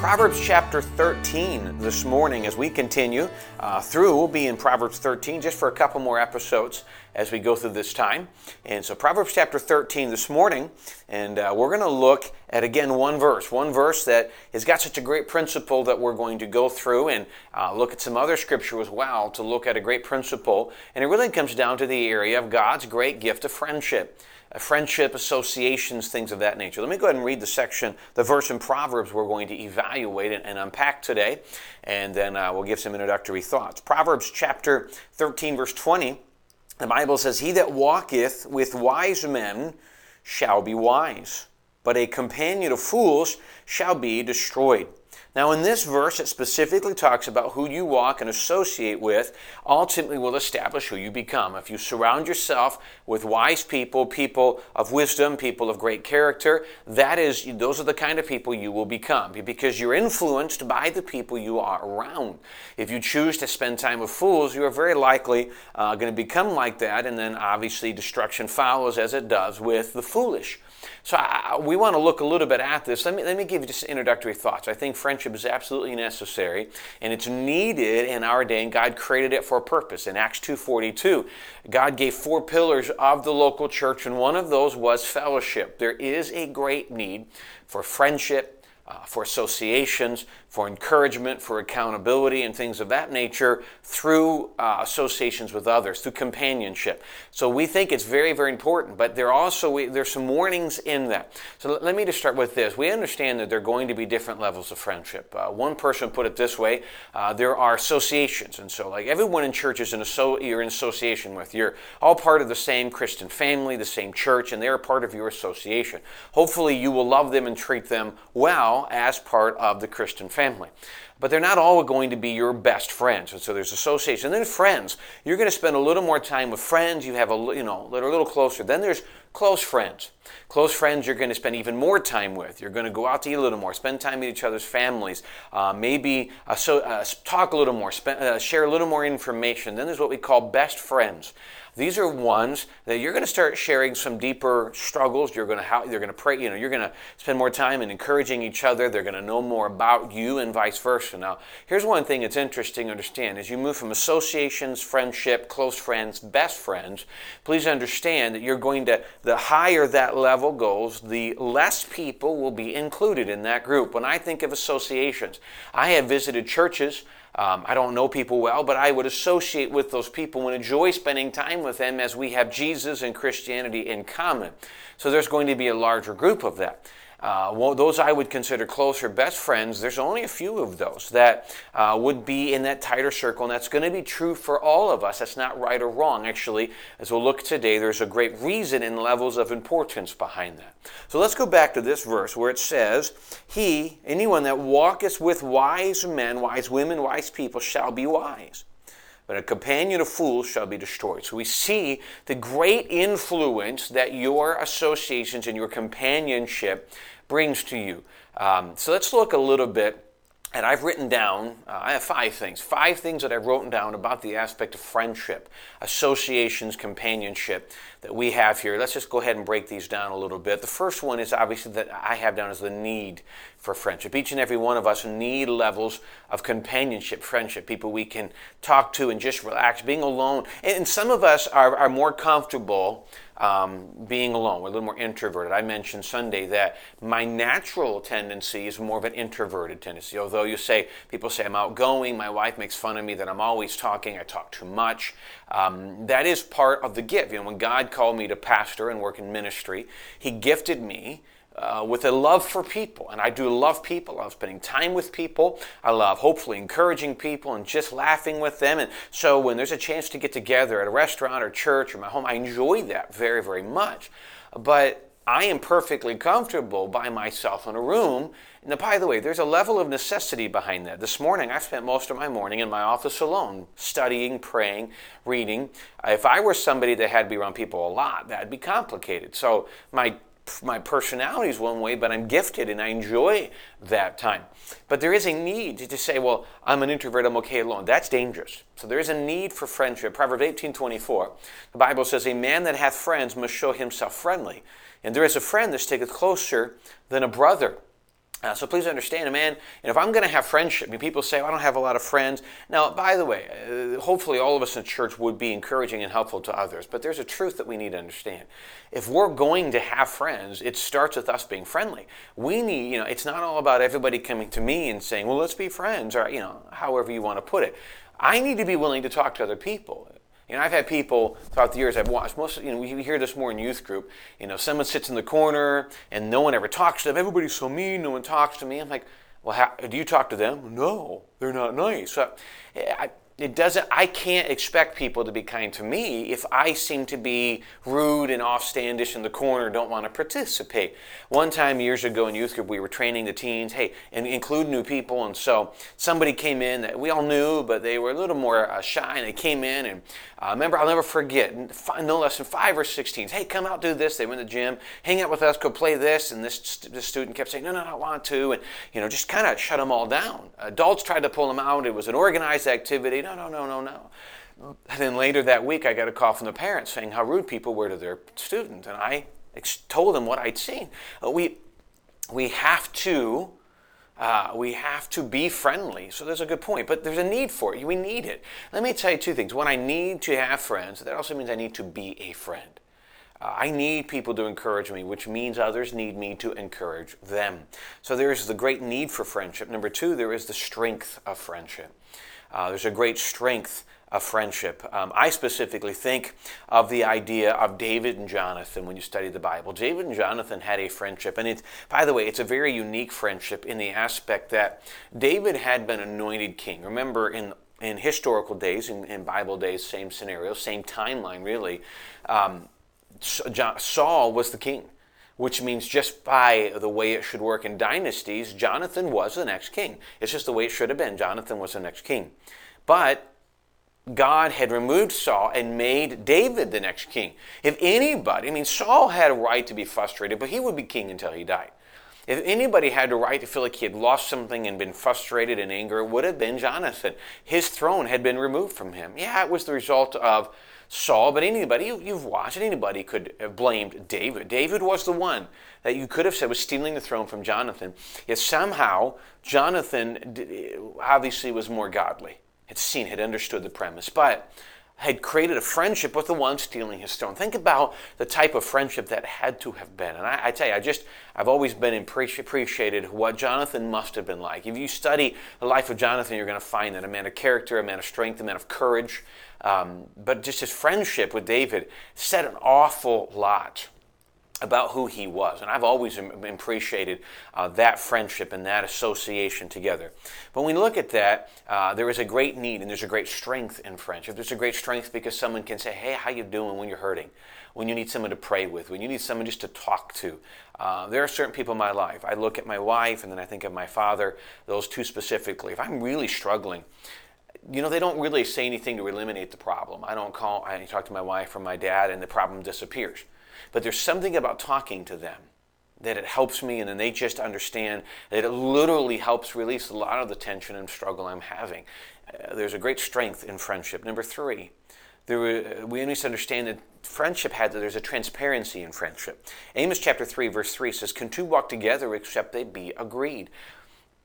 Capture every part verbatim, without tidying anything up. Proverbs chapter thirteen this morning as we continue uh, through. We'll be in Proverbs thirteen just for a couple more episodes as we go through this time. And so Proverbs chapter thirteen this morning, and uh, we're going to look at, again, one verse. One verse that has got such a great principle that we're going to go through and uh, look at some other scripture as well to look at a great principle. And it really comes down to the area of God's great gift of friendship. Uh, friendship, associations, things of that nature. Let me go ahead and read the section, the verse in Proverbs we're going to evaluate and, and unpack today. And then uh, we'll give some introductory thoughts. Proverbs chapter thirteen, verse twenty. The Bible says, "He that walketh with wise men shall be wise, but a companion of fools shall be destroyed." Now in this verse, it specifically talks about who you walk and associate with ultimately will establish who you become. If you surround yourself with wise people, people of wisdom, people of great character, that is, those are the kind of people you will become because you're influenced by the people you are around. If you choose to spend time with fools, you are very likely uh, going to become like that, and then obviously destruction follows as it does with the foolish. So I, we want to look a little bit at this. Let me let me give you just introductory thoughts. I think friendship is absolutely necessary, and it's needed in our day, and God created it for a purpose. In Acts two forty-two, God gave four pillars of the local church, and one of those was fellowship. There is a great need for friendship, Uh, for associations, for encouragement, for accountability, and things of that nature through uh, associations with others, through companionship. So we think it's very, very important, but there also we, there's some warnings in that. So l- let me just start with this. We understand that there are going to be different levels of friendship. Uh, one person put it this way, uh, there are associations, and so like everyone in church is in asso- you're in association with. You're all part of the same Christian family, the same church, and they're part of your association. Hopefully you will love them and treat them well as part of the Christian family. But they're not all going to be your best friends. And so there's association. And then friends. You're going to spend a little more time with friends. You have a, you know, that are a little closer. Then there's close friends. Close friends you're going to spend even more time with. You're going to go out to eat a little more, spend time with each other's families, uh, maybe uh, so, uh, talk a little more, spend, uh, share a little more information. Then there's what we call best friends. These are ones that you're going to start sharing some deeper struggles. You're going to how they're going to pray. You know, you're going to spend more time in encouraging each other. They're going to know more about you, and vice versa. Now, here's one thing that's interesting to understand: as you move from associations, friendship, close friends, best friends, please understand that you're going to the higher that level goes, the less people will be included in that group. When I think of associations, I have visited churches. Um, I don't know people well, but I would associate with those people and enjoy spending time with them as we have Jesus and Christianity in common. So there's going to be a larger group of that. Uh, well, those I would consider closer best friends, there's only a few of those that uh, would be in that tighter circle, and that's going to be true for all of us. That's not right or wrong. Actually, as we'll look today, there's a great reason and levels of importance behind that. So let's go back to this verse where it says, "He, anyone that walketh with wise men, wise women, wise people, shall be wise. But a companion of fools shall be destroyed." So we see the great influence that your associations and your companionship brings to you. Um, so let's look a little bit. And I've written down, uh, I have five things, five things that I've written down about the aspect of friendship, associations, companionship that we have here. Let's just go ahead and break these down a little bit. The first one is obviously that I have down is the need for friendship. Each and every one of us need levels of companionship, friendship, people we can talk to and just relax, being alone. And some of us are, are more comfortable Um, being alone. We're a little more introverted. I mentioned Sunday that my natural tendency is more of an introverted tendency. Although you say, people say I'm outgoing, my wife makes fun of me that I'm always talking, I talk too much. Um, that is part of the gift. You know, when God called me to pastor and work in ministry, He gifted me Uh, with a love for people. And I do love people. I love spending time with people. I love hopefully encouraging people and just laughing with them. And so when there's a chance to get together at a restaurant or church or my home, I enjoy that very, very much. But I am perfectly comfortable by myself in a room. Now, by the way, there's a level of necessity behind that. This morning, I spent most of my morning in my office alone, studying, praying, reading. If I were somebody that had to be around people a lot, that'd be complicated. So my my personality is one way, but I'm gifted and I enjoy that time. But there is a need to just say, well, I'm an introvert, I'm okay alone. That's dangerous. So there is a need for friendship. Proverbs eighteen twenty-four, the Bible says, a man that hath friends must show himself friendly. And there is a friend that sticketh closer than a brother. Uh, so please understand, man, you know, if I'm going to have friendship, I mean, people say, well, I don't have a lot of friends. Now, by the way, uh, hopefully all of us in church would be encouraging and helpful to others, but there's a truth that we need to understand. If we're going to have friends, it starts with us being friendly. We need, you know, it's not all about everybody coming to me and saying, well, let's be friends, or, you know, however you want to put it. I need to be willing to talk to other people. You know, I've had people throughout the years I've watched, most, you know, we hear this more in youth group, you know, someone sits in the corner and no one ever talks to them. Everybody's so mean, no one talks to me. I'm like, well, how, do you talk to them? No, they're not nice. So I, it doesn't, I can't expect people to be kind to me if I seem to be rude and offstandish in the corner, don't want to participate. One time years ago in youth group, we were training the teens, hey, and include new people. And so somebody came in that we all knew, but they were a little more uh, shy, and they came in and I uh, remember, I'll never forget, no less than five or six teens, hey, come out, do this. They went to the gym, hang out with us, go play this. And this, st- this student kept saying, no, no, I don't want to. And, you know, just kind of shut them all down. Adults tried to pull them out. It was an organized activity. No, no, no, no, no. And then later that week, I got a call from the parents saying how rude people were to their student. And I ex- told them what I'd seen. Uh, we, we have to... Uh, we have to be friendly. So there's a good point, but there's a need for it. We need it. Let me tell you two things. One, I need to have friends. That also means I need to be a friend. Uh, I need people to encourage me, which means others need me to encourage them. So there is the great need for friendship. Number two, there is the strength of friendship. Uh, there's a great strength of friendship. Um, I specifically think of the idea of David and Jonathan when you study the Bible. David and Jonathan had a friendship, and it's, by the way, it's a very unique friendship in the aspect that David had been anointed king. Remember, in in historical days, in, in Bible days, same scenario, same timeline, really. Um, Saul was the king, which means just by the way it should work in dynasties, Jonathan was the next king. It's just the way it should have been. Jonathan was the next king. But God had removed Saul and made David the next king. If anybody, I mean, Saul had a right to be frustrated, but he would be king until he died. If anybody had a right to feel like he had lost something and been frustrated in anger, it would have been Jonathan. His throne had been removed from him. Yeah, it was the result of Saul, but anybody, you, you've watched, anybody could have blamed David. David was the one that you could have said was stealing the throne from Jonathan. Yet somehow, Jonathan obviously was more godly, had seen, had understood the premise, but had created a friendship with the one stealing his throne. Think about the type of friendship that had to have been. And I, I tell you, I just, I've always been appreci- appreciated what Jonathan must have been like. If you study the life of Jonathan, you're going to find that a man of character, a man of strength, a man of courage. Um, but just his friendship with David said an awful lot about who he was. And I've always appreciated uh, that friendship and that association together. But when we look at that, uh, there is a great need and there's a great strength in friendship. There's a great strength because someone can say, hey, how you doing when you're hurting? When you need someone to pray with, when you need someone just to talk to. Uh, there are certain people in my life. I look at my wife and then I think of my father, those two specifically. If I'm really struggling, you know, they don't really say anything to eliminate the problem. I don't call, I talk to my wife or my dad and the problem disappears. But there's something about talking to them that it helps me, and then they just understand that it literally helps release a lot of the tension and struggle I'm having. Uh, there's a great strength in friendship. Number three, there, uh, we need to understand that friendship had that there's a transparency in friendship. Amos chapter three, verse three says, "Can two walk together except they be agreed?"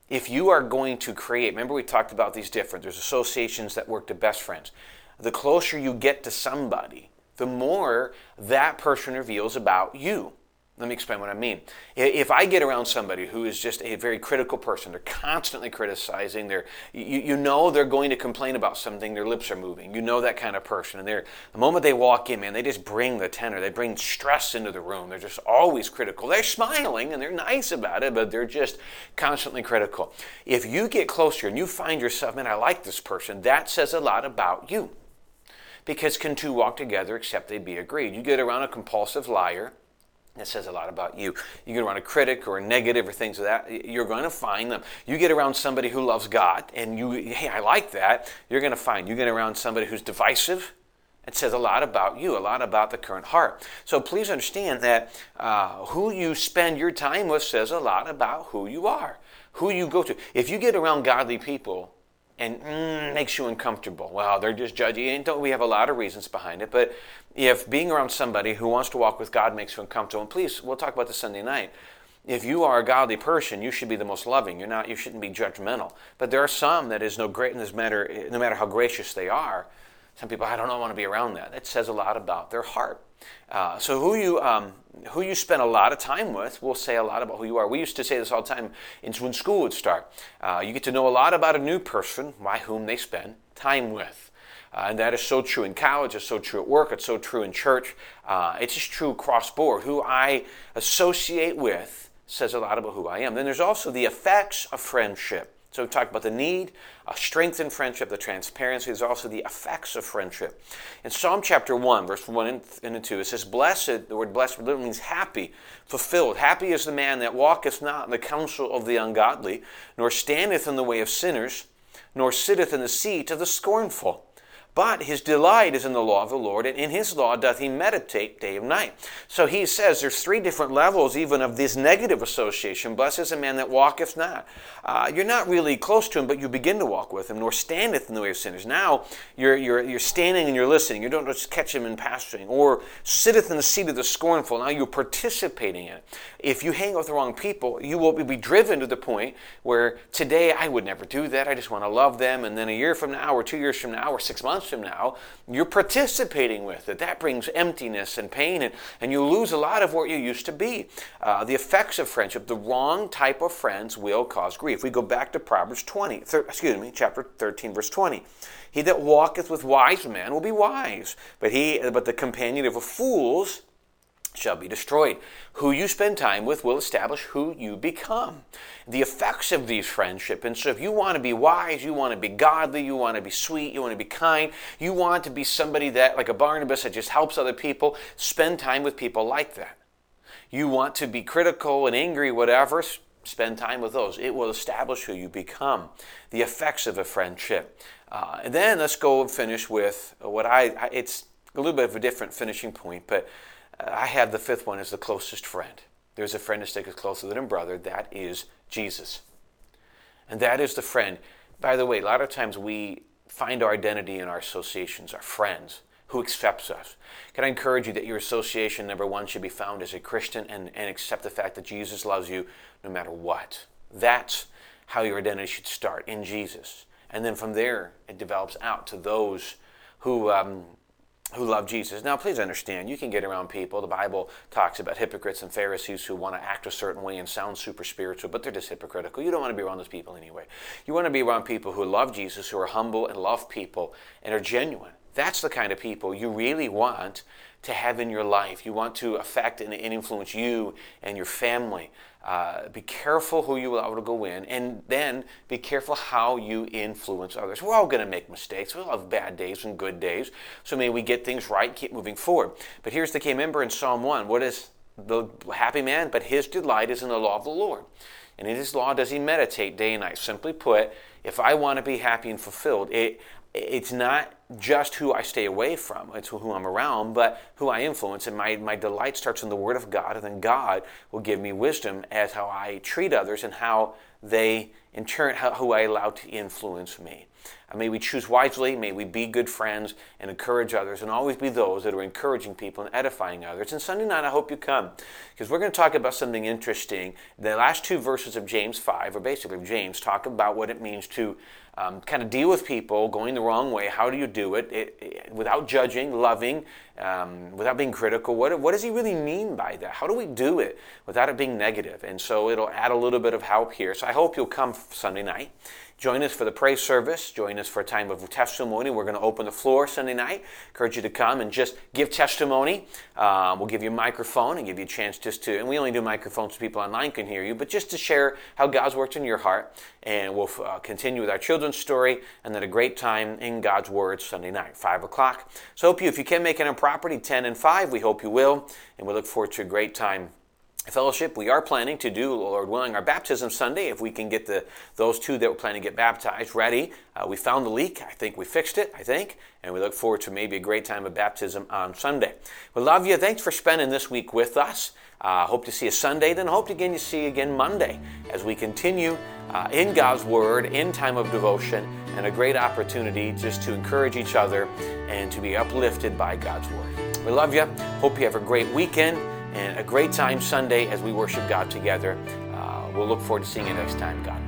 If you are going to create, remember we talked about these different, there's associations that work to best friends. The closer you get to somebody, the more that person reveals about you. Let me explain what I mean. If I get around somebody who is just a very critical person, they're constantly criticizing, they're, you, you know they're going to complain about something, their lips are moving, you know that kind of person. And they're, the moment they walk in, man, they just bring the tenor, they bring stress into the room, they're just always critical. They're smiling and they're nice about it, but they're just constantly critical. If you get closer and you find yourself, man, I like this person, that says a lot about you. Because can two walk together except they be agreed? You get around a compulsive liar, that says a lot about you. You get around a critic or a negative or things of that, you're going to find them. You get around somebody who loves God and you, hey, I like that, you're going to find. You get around somebody who's divisive, It says a lot about you, a lot about the current heart. So please understand that uh, who you spend your time with says a lot about who you are, who you go to. If you get around godly people and mm, makes you uncomfortable, well, they're just judgy, and don't, we have a lot of reasons behind it, but if being around somebody who wants to walk with God makes you uncomfortable, and please, we'll talk about this Sunday night, if you are a godly person, you should be the most loving. You're not. You shouldn't be judgmental. But there are some that is no great, no matter, no matter how gracious they are, some people, I don't know, I want to be around that. That says a lot about their heart. Uh, so who you um, who you spend a lot of time with will say a lot about who you are. We used to say this all the time when school would start. Uh, you get to know a lot about a new person by whom they spend time with. Uh, and that is so true in college, it's so true at work, it's so true in church. Uh, it's just true cross board. Who I associate with says a lot about who I am. Then there's also the effects of friendship. So we talked about the need, a strength in friendship, the transparency. There's also the effects of friendship. In Psalm chapter one, verse one and two, it says, Blessed, the word blessed literally means happy, fulfilled. Happy is the man that walketh not in the counsel of the ungodly, nor standeth in the way of sinners, nor sitteth in the seat of the scornful. But his delight is in the law of the Lord, and in his law doth he meditate day and night. So he says there's three different levels even of this negative association. Blessed is a man that walketh not. Uh, you're not really close to him, but you begin to walk with him, nor standeth in the way of sinners. Now you're you're you're standing and you're listening. You don't just catch him in pasturing, or sitteth in the seat of the scornful. Now you're participating in it. If you hang with the wrong people, you will be driven to the point where today I would never do that. I just want to love them. And then a year from now, or two years from now, or six months from now, you're participating with it. That brings emptiness and pain, and, and you lose a lot of what you used to be. Uh, the effects of friendship, the wrong type of friends will cause grief. We go back to Proverbs twenty, thir- excuse me, chapter thirteen, verse twenty. He that walketh with wise men will be wise, but he, but the companion of fools shall be destroyed. Who you spend time with will establish who you become. The effects of these friendships. And so if you want to be wise, you want to be godly, you want to be sweet, you want to be kind, you want to be somebody that, like a Barnabas, that just helps other people, spend time with people like that. You want to be critical and angry, whatever, spend time with those. It will establish who you become. The effects of a friendship. Uh, and then let's go and finish with what I, I, it's a little bit of a different finishing point, but I have the fifth one as the closest friend. There's a friend that sticks closer than a brother. That is Jesus. And that is the friend. By the way, a lot of times we find our identity in our associations, our friends, who accepts us. Can I encourage you that your association, number one, should be found as a Christian, and, and accept the fact that Jesus loves you no matter what. That's how your identity should start, in Jesus. And then from there, it develops out to those who... Um, who love Jesus. Now, please understand, you can get around people. The Bible talks about hypocrites and Pharisees who want to act a certain way and sound super spiritual, but they're just hypocritical. You don't want to be around those people anyway. You want to be around people who love Jesus, who are humble and love people and are genuine. That's the kind of people you really want to have in your life. You want to affect and influence you and your family. Uh, be careful who you allow to go in, and then be careful how you influence others. We're all going to make mistakes. We all have bad days and good days. So may we get things right, keep moving forward. But here's the key. Remember in Psalm one, what is the happy man? But his delight is in the law of the Lord. And in his law does he meditate day and night. Simply put, if I want to be happy and fulfilled, it It's not just who I stay away from, it's who I'm around, but who I influence. And my, my delight starts in the Word of God, and then God will give me wisdom as how I treat others and how they, in turn, how, who I allow to influence me. Uh, may we choose wisely, may we be good friends and encourage others, and always be those that are encouraging people and edifying others. And Sunday night, I hope you come, because we're going to talk about something interesting. The last two verses of James five, or basically of James, talk about what it means to Um, kind of deal with people going the wrong way. How do you do it, it, it without judging, loving, um, without being critical? What, what does he really mean by that? How do we do it without it being negative? And so it'll add a little bit of help here. So I hope you'll come Sunday night. Join us for the praise service. Join us for a time of testimony. We're going to open the floor Sunday night. Encourage you to come and just give testimony. Um, we'll give you a microphone and give you a chance just to, and we only do microphones so people online can hear you, but just to share how God's worked in your heart. And we'll uh, continue with our children's story, and then a great time in God's Word Sunday night, five o'clock. So hope you, if you can make it on property, ten and five, we hope you will. And we look forward to a great time Fellowship, we are planning to do, Lord willing, our baptism Sunday. If we can get the those two that were planning to get baptized ready, uh, we found the leak. I think we fixed it, I think. And we look forward to maybe a great time of baptism on Sunday. We love you. Thanks for spending this week with us. Uh, hope to see you Sunday. Then hope to again you see you again Monday as we continue uh, in God's Word, in time of devotion, and a great opportunity just to encourage each other and to be uplifted by God's Word. We love you. Hope you have a great weekend. And a great time Sunday as we worship God together. Uh, we'll look forward to seeing you next time, God.